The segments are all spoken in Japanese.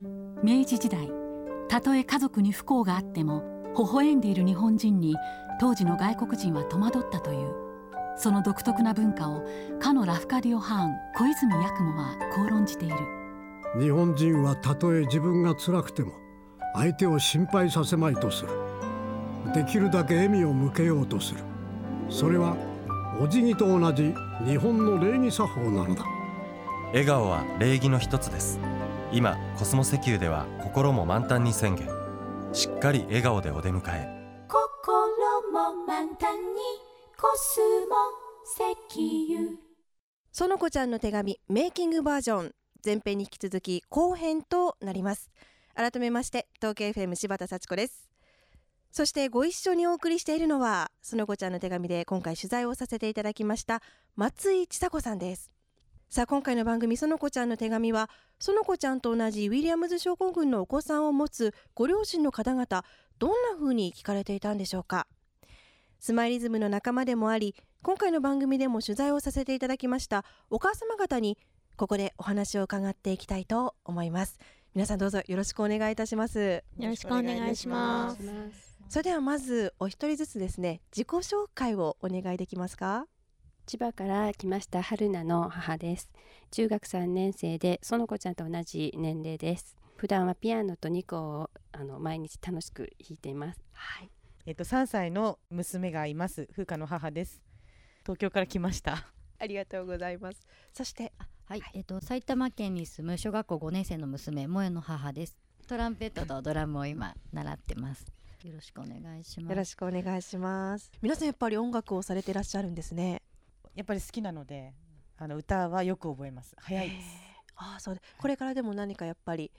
明治時代、たとえ家族に不幸があっても微笑んでいる日本人に当時の外国人は戸惑ったという、その独特な文化をかのラフカディオ・ハーン小泉八雲はこう論じている。日本人はたとえ自分が辛くても相手を心配させまいとする。できるだけ笑みを向けようとする。それはお辞儀と同じ日本の礼儀作法なのだ。笑顔は礼儀の一つです。今コスモ石油では心も満タンに宣言、しっかり笑顔でお出迎え。心も満タンにコスモ石油。園子ちゃんの手紙メイキングバージョン、前編に引き続き後編となります。改めまして東京 FM 柴田幸子です。そしてご一緒にお送りしているのは、園子ちゃんの手紙で今回取材をさせていただきました松井千佐子さんです。さあ、今回の番組園子ちゃんの手紙は、園子ちゃんと同じウィリアムズ症候群のお子さんを持つご両親の方々、どんな風に聞かれていたんでしょうか。スマイリズムの仲間でもあり、今回の番組でも取材をさせていただきましたお母様方にここでお話を伺っていきたいと思います。皆さんどうぞよろしくお願いいたします。よろしくお願いします。それではまずお一人ずつですね、自己紹介をお願いできますか。千葉から来ました春菜の母です。中学3年生で園子ちゃんと同じ年齢です。普段はピアノと二胡を毎日楽しく弾いています。はい、3歳の娘がいます。風花の母です。東京から来ました。ありがとうございます。そしてはい、埼玉県に住む小学校5年生の娘、萌えの母です。トランペットとドラムを今習ってます。よろしくお願いします。よろしくお願いします。皆さんやっぱり音楽をされていらっしゃるんですね。やっぱり好きなので、歌はよく覚えます。早いです。ああ、そうで、これからでも何かやっぱり、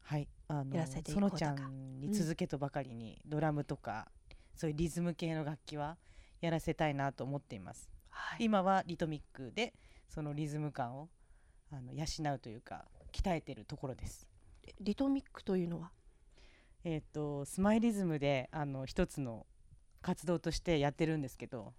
はい、そのちゃんに続けとばかりに、ドラムとかそういうリズム系の楽器はやらせたいなと思っています。はい、今はリトミックでそのリズム感を養うというか鍛えているところです。リトミックというのは、スマイリズムで一つの活動としてやってるんですけど、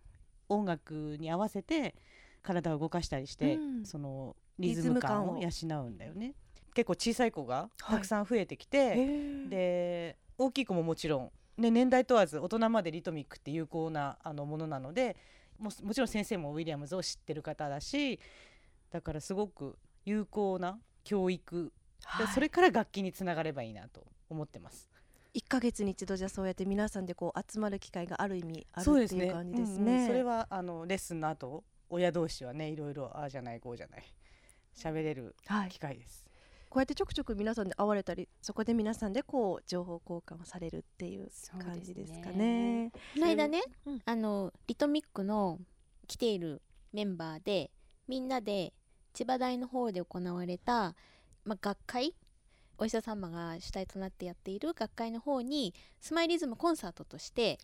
音楽に合わせて体を動かしたりして、うん、そのリズム感を養うんだよね。結構小さい子がたくさん増えてきて、はい、で大きい子ももちろん、ね、年代問わず大人までリトミックって有効なものなので、もちろん先生もウィリアムズを知ってる方だし、だからすごく有効な教育、はい、でそれから楽器につながればいいなと思ってます。1ヶ月に一度じゃそうやって皆さんでこう集まる機会がある意味あるっていう感じですね。そうですね、うんうん、それはレッスンの後親同士はね、いろいろああじゃないこうじゃない喋れる機会です。はい、こうやってちょくちょく皆さんで会われたり、そこで皆さんでこう情報交換をされるっていう感じですかね。この間ね、うん、リトミックの来ているメンバーでみんなで千葉大の方で行われた、学会、お医者様が主体となってやっている学会の方にスマイリズムコンサートとして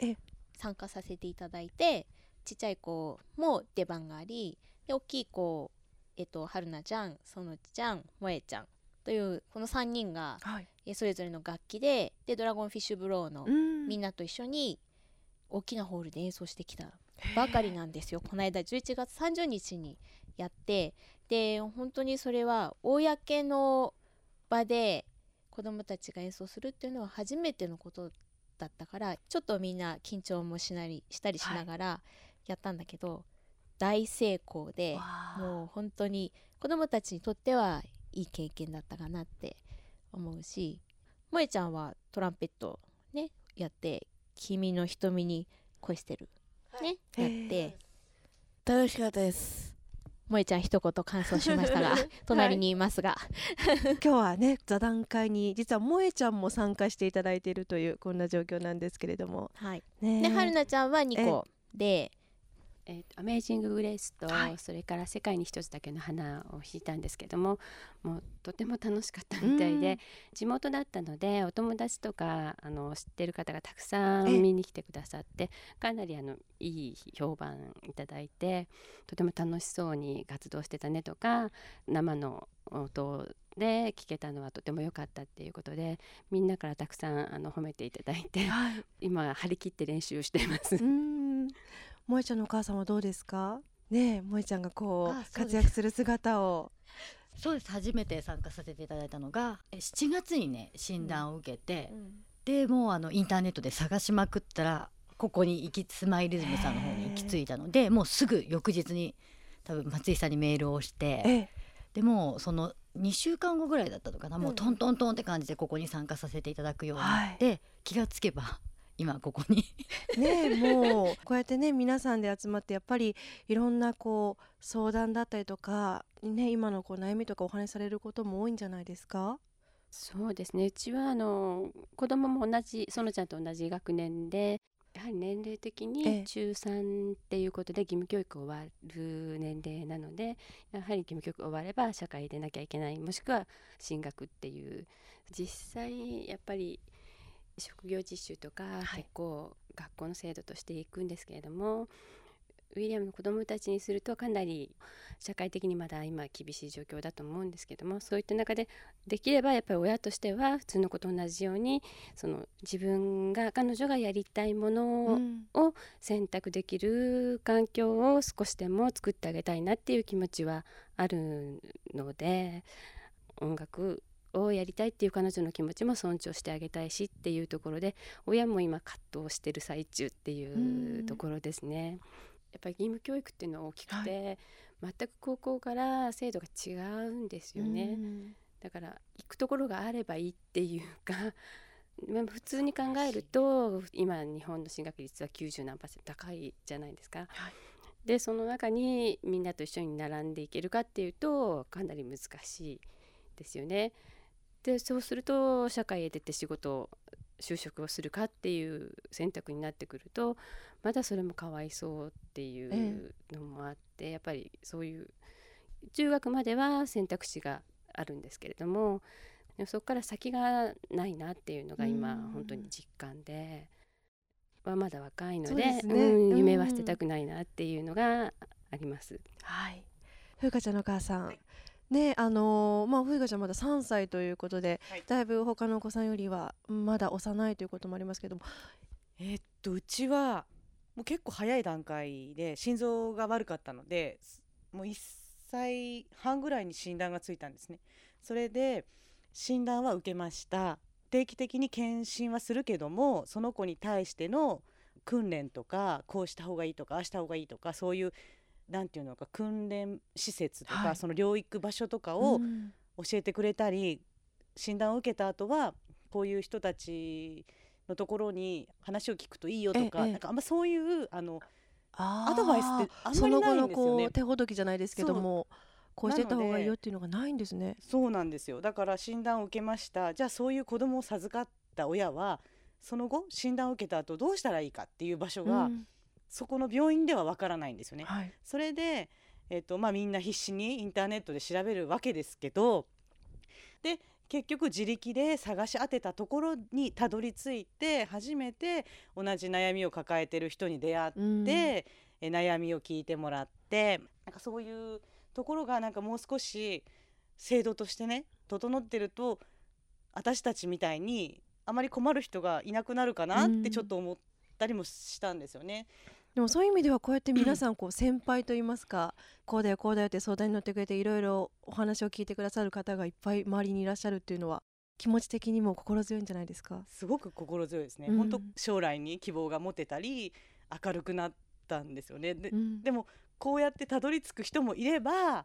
参加させていただいて、ちっちゃい子も出番があり、で大きい子、春菜ちゃん、園ちゃん、萌えちゃんというこの3人が、はい、それぞれの楽器 でドラゴンフィッシュブローのみんなと一緒に大きなホールで演奏してきたばかりなんですよ。この間11月30日にやって、で本当にそれは公の場で子どもたちが演奏するっていうのは初めてのことだったから、ちょっとみんな緊張もしたりしながらやったんだけど、はい、大成功で、もう本当に子どもたちにとってはいい経験だったかなって思うし、萌えちゃんはトランペットねやって、君の瞳に恋してるね、はい、やって楽しかったです。萌えちゃん一言感想しましたが隣にいますが、はい、今日はね座談会に実は萌えちゃんも参加していただいているというこんな状況なんですけれども、はいね、で春菜ちゃんは2個でアメージング・グレースと、はい、それから世界に一つだけの花を弾いたんですけども、もうとても楽しかったみたいで、地元だったのでお友達とか知ってる方がたくさん見に来てくださって、かなりいい評判いただいて、とても楽しそうに活動してたねとか、生の音で聴けたのはとても良かったっていうことで、みんなからたくさん褒めていただいて、はい、今張り切って練習しています。萌えちゃんのお母さんはどうですかね。萌えちゃんがこう活躍する姿をそうです。初めて参加させていただいたのが7月にね、診断を受けて、でもうインターネットで探しまくったらここにスマイリズムさんの方に行き着いたので、もうすぐ翌日に多分松井さんにメールをして、でもうその2週間後ぐらいだったのかな、もうトントントンって感じでここに参加させていただくようになって、はい、気がつけば今ここにねえもうこうやってね皆さんで集まってやっぱりいろんなこう相談だったりとか、ね、今のこう悩みとかお話しされることも多いんじゃないですか。そうですね、うちは子供も同じ園ちゃんと同じ学年で、やはり年齢的に中3っていうことで義務教育を終わる年齢なので、やはり義務教育終われば社会でなきゃいけない、もしくは進学っていう、実際やっぱり職業実習とか結構学校の制度としていくんですけれども、はい、ウィリアムの子どもたちにするとかなり社会的にまだ今厳しい状況だと思うんですけども、そういった中でできればやっぱり親としては普通の子と同じように自分が彼女がやりたいものを選択できる環境を少しでも作ってあげたいなっていう気持ちはあるので、音楽をやりたいっていう彼女の気持ちも尊重してあげたいしっていうところで、親も今葛藤してる最中っていうところですね。やっぱり義務教育っていうのは大きくて、はい、全く高校から制度が違うんですよね。だから行くところがあればいいっていうか、普通に考えると今日本の進学率は90何%高いじゃないですか、はい、でその中にみんなと一緒に並んでいけるかっていうとかなり難しいですよね。でそうすると社会へ出て仕事就職をするかっていう選択になってくると、まだそれもかわいそうっていうのもあって、やっぱりそういう中学までは選択肢があるんですけれども、でもそこから先がないなっていうのが今本当に実感で、はまだ若いの で、夢は捨てたくないなっていうのがあります。はい、ふうかちゃんのお母さん、はい、ね、ふうかちゃんまだ3歳ということで、はい、だいぶ他のお子さんよりはまだ幼いということもありますけども、うちはもう結構早い段階で心臓が悪かったので、もう1歳半ぐらいに診断がついたんですね。それで診断は受けました。定期的に検診はするけども、その子に対しての訓練とか、こうした方がいいとかああした方がいいとか、そういうなんていうのか、訓練施設とか、はい、その療育場所とかを教えてくれたり、診断を受けた後はこういう人たちのところに話を聞くといいよとか、なんかあんまそういうアドバイスってあんまりないんですよね。手ほどきじゃないですけども、こうしてた方がいいよっていうのがないんですね。そうなんですよ。だから診断を受けました。じゃあそういう子供を授かった親はその後診断を受けた後どうしたらいいかっていう場所が、そこの病院ではわからないんですよね、はい、それで、みんな必死にインターネットで調べるわけですけど、で結局自力で探し当てたところにたどり着いて、初めて同じ悩みを抱えてる人に出会って、悩みを聞いてもらって、なんかそういうところがなんかもう少し制度としてね整ってると、私たちみたいにあまり困る人がいなくなるかなってちょっと思ったりもしたんですよね。でもそういう意味ではこうやって皆さんこう先輩といいますか、こうだよこうだよって相談に乗ってくれて、いろいろお話を聞いてくださる方がいっぱい周りにいらっしゃるっていうのは、気持ち的にも心強いんじゃないですか。すごく心強いですね、本当将来に希望が持てたり明るくなったんですよね。 でもこうやってたどり着く人もいれば、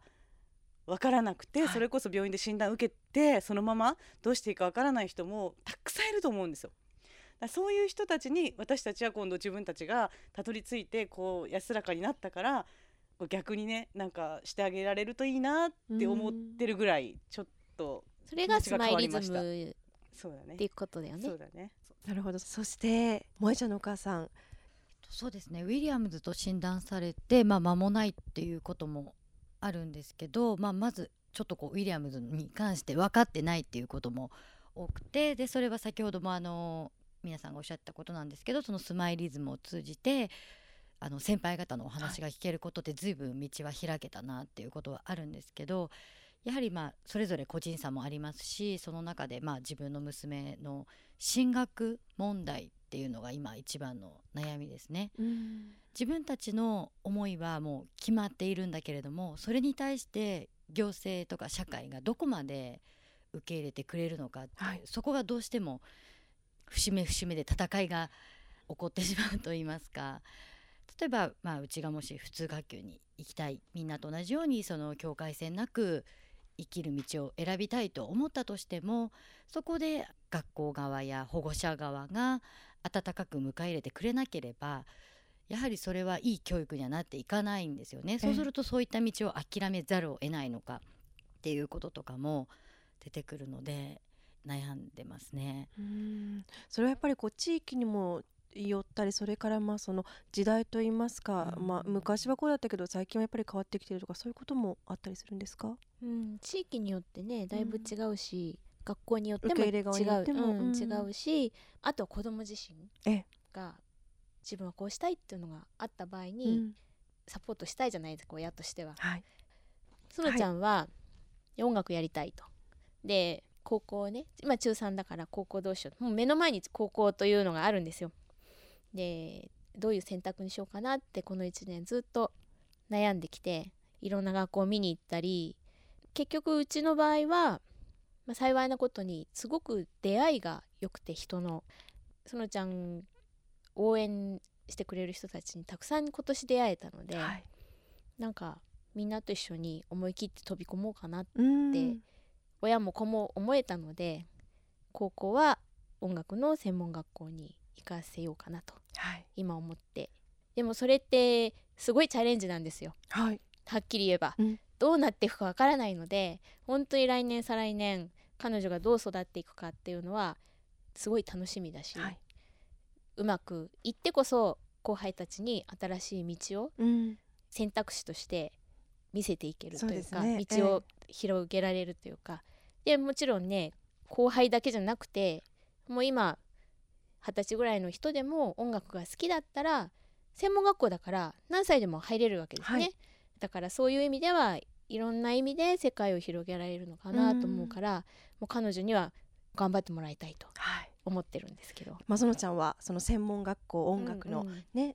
分からなくて、それこそ病院で診断受けて、そのままどうしていいか分からない人もたくさんいると思うんですよ。そういう人たちに私たちは今度自分たちがたどり着いてこう安らかになったから、逆にね、なんかしてあげられるといいなって思ってるぐらい、ちょっと気持ちが変わりました。それがスマイリズムっていうことだよね。そうだね。なるほど。そして萌ちゃんのお母さん、そうですね、ウィリアムズと診断されて、間もないっていうこともあるんですけど、まずちょっとウィリアムズに関して分かってないっていうことも多くて、でそれは先ほども皆さんがおっしゃったことなんですけど、そのスマイリズムを通じて先輩方のお話が聞けることで随分道は開けたなっていうことはあるんですけど、やはりそれぞれ個人差もありますし、その中で自分の娘の進学問題っていうのが今一番の悩みですね。自分たちの思いはもう決まっているんだけれども、それに対して行政とか社会がどこまで受け入れてくれるのか、はい、そこがどうしても節目節目で戦いが起こってしまうといいますか、例えば、うちがもし普通学級に行きたい、みんなと同じようにその境界線なく生きる道を選びたいと思ったとしても、そこで学校側や保護者側が温かく迎え入れてくれなければ、やはりそれはいい教育にはなっていかないんですよね。そうするとそういった道を諦めざるを得ないのかっていうこととかも出てくるので悩んでますね。それはやっぱり地域にもよったり、それからその時代といいますか、昔はこうだったけど最近はやっぱり変わってきてるとか、そういうこともあったりするんですか？地域によってねだいぶ違うし、学校によっても違うし、あとは子ども自身が自分はこうしたいっていうのがあった場合に、サポートしたいじゃないですか、親としては。つむちゃんは音楽やりたいと、で高校ね、今中3だから高校どうしよう、もう目の前に高校というのがあるんですよ。でどういう選択にしようかなってこの1年ずっと悩んできて、いろんな学校を見に行ったり、結局うちの場合は、幸いなことにすごく出会いが良くて、人のそのちゃん応援してくれる人たちにたくさん今年出会えたので、なんかみんなと一緒に思い切って飛び込もうかなって親も子も思えたので、高校は音楽の専門学校に行かせようかなと、今思って。でもそれってすごいチャレンジなんですよ、はっきり言えば、どうなっていくかわからないので、本当に来年再来年彼女がどう育っていくかっていうのはすごい楽しみだし、うまくいってこそ後輩たちに新しい道を選択肢として見せていけるというか、道を広げられるというか、でもちろんね後輩だけじゃなくて、もう今20歳ぐらいの人でも音楽が好きだったら専門学校だから何歳でも入れるわけですね、だからそういう意味ではいろんな意味で世界を広げられるのかなと思うから、もう彼女には頑張ってもらいたいと思ってるんですけど、そのちゃんはその専門学校音楽の、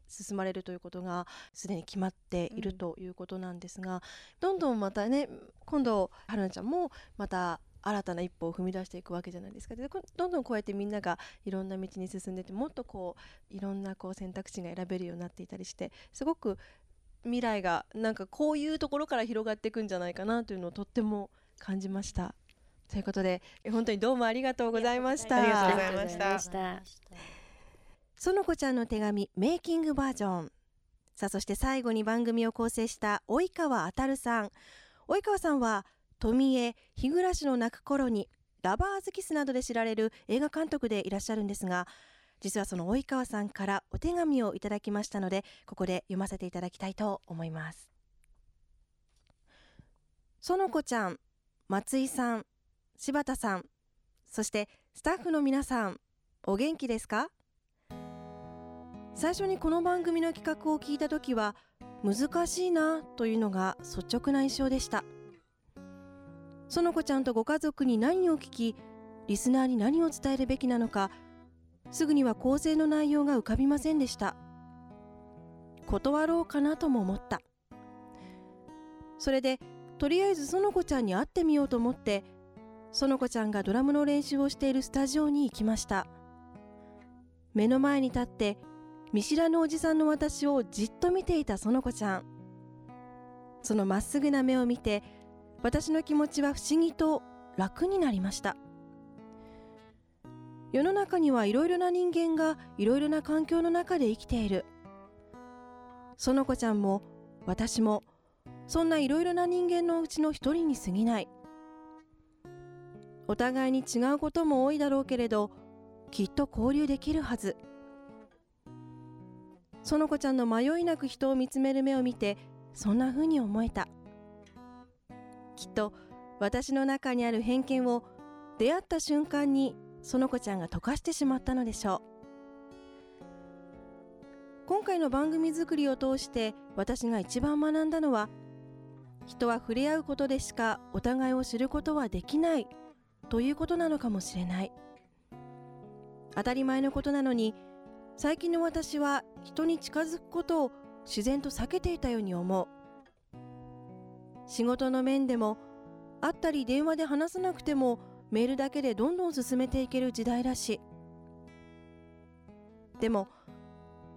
進まれるということがすでに決まっているということなんですが、どんどんまたね、今度はるなちゃんもまた新たな一歩を踏み出していくわけじゃないですか。でどんどんこうやってみんながいろんな道に進んでて、もっといろんな選択肢が選べるようになっていたりして、すごく未来がなんかこういうところから広がっていくんじゃないかなというのをとっても感じました。ということで本当にどうもありがとうございました。ありがとうございました。園子ちゃんの手紙メイキングバージョン。さあそして最後に番組を構成した及川渉さん。及川さんは富江、日暮の泣く頃に、ラバーズキスなどで知られる映画監督でいらっしゃるんですが、実はその及川さんからお手紙をいただきましたので、ここで読ませていただきたいと思います。園子ちゃん、松井さん、柴田さん、そしてスタッフの皆さん、お元気ですか？最初にこの番組の企画を聞いたときは、難しいなというのが率直な印象でした。園子ちゃんとご家族に何を聞き、リスナーに何を伝えるべきなのか、すぐには構成の内容が浮かびませんでした。断ろうかなとも思った。それで、とりあえず園子ちゃんに会ってみようと思って、園子ちゃんがドラムの練習をしているスタジオに行きました。目の前に立って、見知らぬおじさんの私をじっと見ていた園子ちゃん。そのまっすぐな目を見て、私の気持ちは不思議と楽になりました。世の中にはいろいろな人間がいろいろな環境の中で生きている。園子ちゃんも私もそんないろいろな人間のうちの一人に過ぎない。お互いに違うことも多いだろうけれど、きっと交流できるはず。園子ちゃんの迷いなく人を見つめる目を見て、そんなふうに思えた。きっと私の中にある偏見を出会った瞬間に園子ちゃんが溶かしてしまったのでしょう。今回の番組作りを通して私が一番学んだのは、人は触れ合うことでしかお互いを知ることはできないということなのかもしれない。当たり前のことなのに、最近の私は人に近づくことを自然と避けていたように思う。仕事の面でも会ったり電話で話さなくてもメールだけでどんどん進めていける時代らしい。でも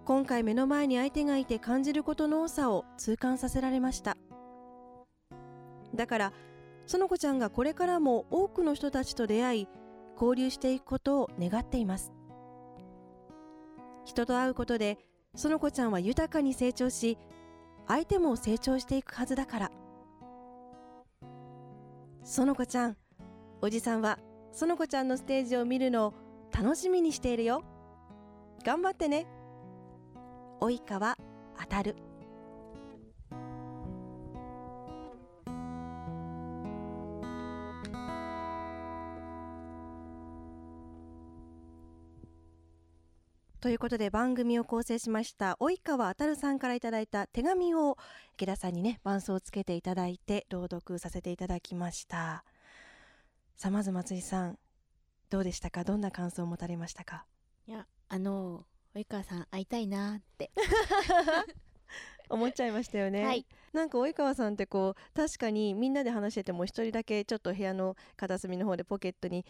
今回目の前に相手がいて感じることの多さを痛感させられました。だから園子ちゃんがこれからも多くの人たちと出会い交流していくことを願っています。人と会うことで園子ちゃんは豊かに成長し、相手も成長していくはずだから。園子ちゃん、おじさんは園子ちゃんのステージを見るのを楽しみにしているよ。頑張ってね。及川渉。ということで、番組を構成しました及川渉さんからいただいた手紙を池田さんにね、伴奏をつけていただいて朗読させていただきました。さあ、まず松井さん、どうでしたか？どんな感想を持たれましたか？いや、及川さん会いたいなって思っちゃいましたよね、はい、なんか及川さんってこう、確かにみんなで話してても一人だけちょっと部屋の片隅の方でポケットに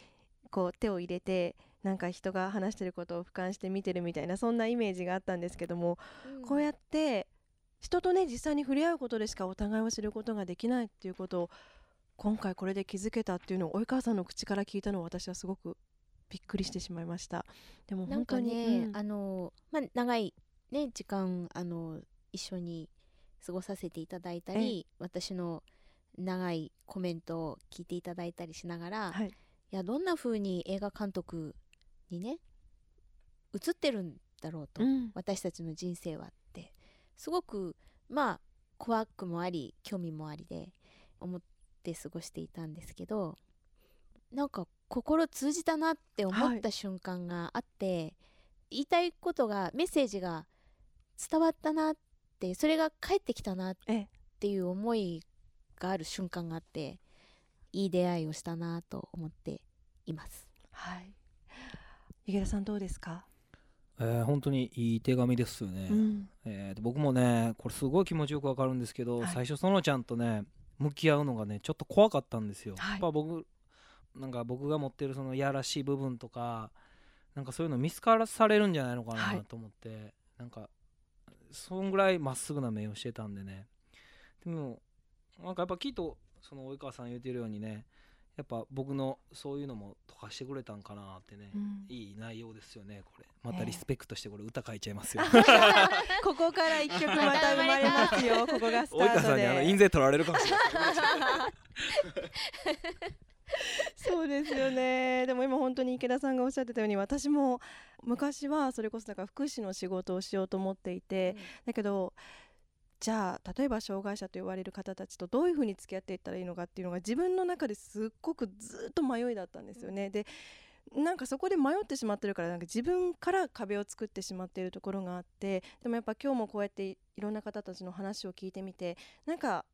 こう手を入れて、なんか人が話してることを俯瞰して見てるみたいな、そんなイメージがあったんですけども、こうやって人とね、実際に触れ合うことでしかお互いを知ることができないっていうことを今回これで気づけたっていうのを及川さんの口から聞いたのを、私はすごくびっくりしてしまいました。でも本当になんかね、長い、ね、時間一緒に過ごさせていただいたり、私の長いコメントを聞いていただいたりしながら、はい、いや、どんな風に映画監督にね映ってるんだろうと、私たちの人生はってすごく、まあ怖くもあり興味もありで思って過ごしていたんですけど、なんか心通じたなって思った瞬間があって、はい、言いたいことが、メッセージが伝わったなって、それが返ってきたなっていう思いがある瞬間があって、いい出会いをしたなと思っています、はい、池田さんどうですか？本当にいい手紙ですよね、僕もねこれすごい気持ちよくわかるんですけど、はい、最初園ちゃんとね向き合うのがねちょっと怖かったんですよ、はい、やっぱ僕が持ってるそのいやらしい部分とか、なんかそういうの見透かされるんじゃないのかなと思って、はい、なんかそんぐらいまっすぐな目をしてたんでね。でもなんかやっぱきっとその及川さん言ってるようにね、やっぱ僕のそういうのも溶かしてくれたんかなってね、いい内容ですよねこれ。またリスペクトしてこれ歌書いちゃいますよ、ここから一曲また生まれますよここがスタートで及川さんに印税取られるかもしれないそうですよね。でも今本当に池田さんがおっしゃってたように、私も昔はそれこそだから福祉の仕事をしようと思っていて、だけどじゃあ例えば障害者と言われる方たちとどういうふうに付き合っていったらいいのかっていうのが自分の中ですっごくずっと迷いだったんですよね。でなんかそこで迷ってしまってるから、なんか自分から壁を作ってしまっているところがあって、でもやっぱ今日もこうやっていろんな方たちの話を聞いてみて、なんか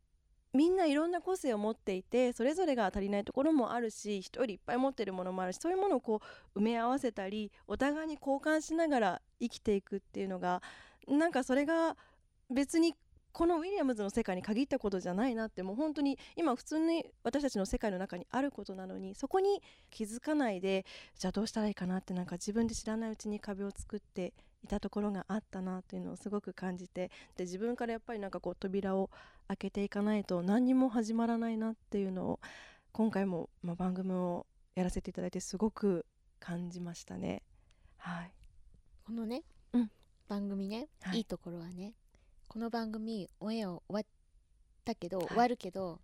みんないろんな個性を持っていて、それぞれが足りないところもあるし、一人いっぱい持ってるものもあるし、そういうものをこう埋め合わせたりお互いに交換しながら生きていくっていうのが、なんかそれが別にこのウィリアムズの世界に限ったことじゃないなって、もう本当に今普通に私たちの世界の中にあることなのに、そこに気づかないでじゃあどうしたらいいかなって、なんか自分で知らないうちに壁を作っていたところがあったなというのをすごく感じて、で自分からやっぱりなんかこう扉を開けていかないと何にも始まらないなっていうのを今回も、番組をやらせていただいてすごく感じましたね、はい、このね、番組ね、いいところはね、この番組オンエアを終わったけど、終わるけど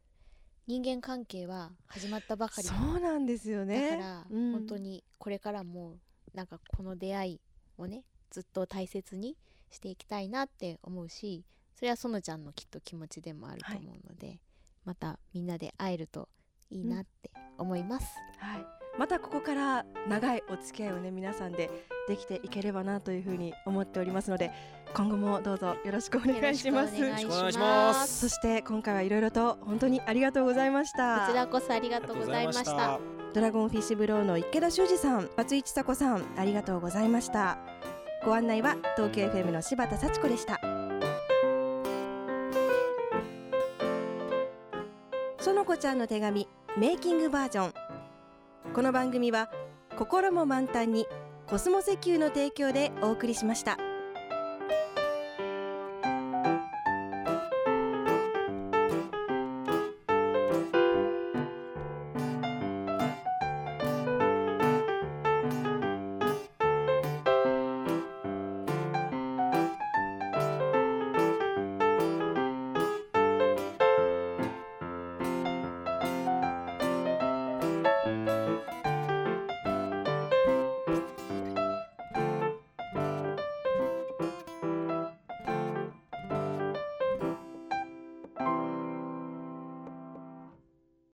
人間関係は始まったばかり。そうなんですよね。だから、本当にこれからもなんかこの出会いをねずっと大切にしていきたいなって思うし、それは園ちゃんのきっと気持ちでもあると思うので、またみんなで会えるといいなって思います、またここから長いお付き合いをね皆さんでできていければなというふうに思っておりますので、今後もどうぞよろしくお願いします。よろしくお願いします。そして今回はいろいろと本当にありがとうございました。こちらこそありがとうございました。ドラゴンフィッシュブローの池田修司さん、松井千佐子さん、ありがとうございました。ご案内は東京 FM の柴田幸子でした。園子ちゃんの手紙。メイキングバージョン。この番組は心も満タンにコスモ石油の提供でお送りしました。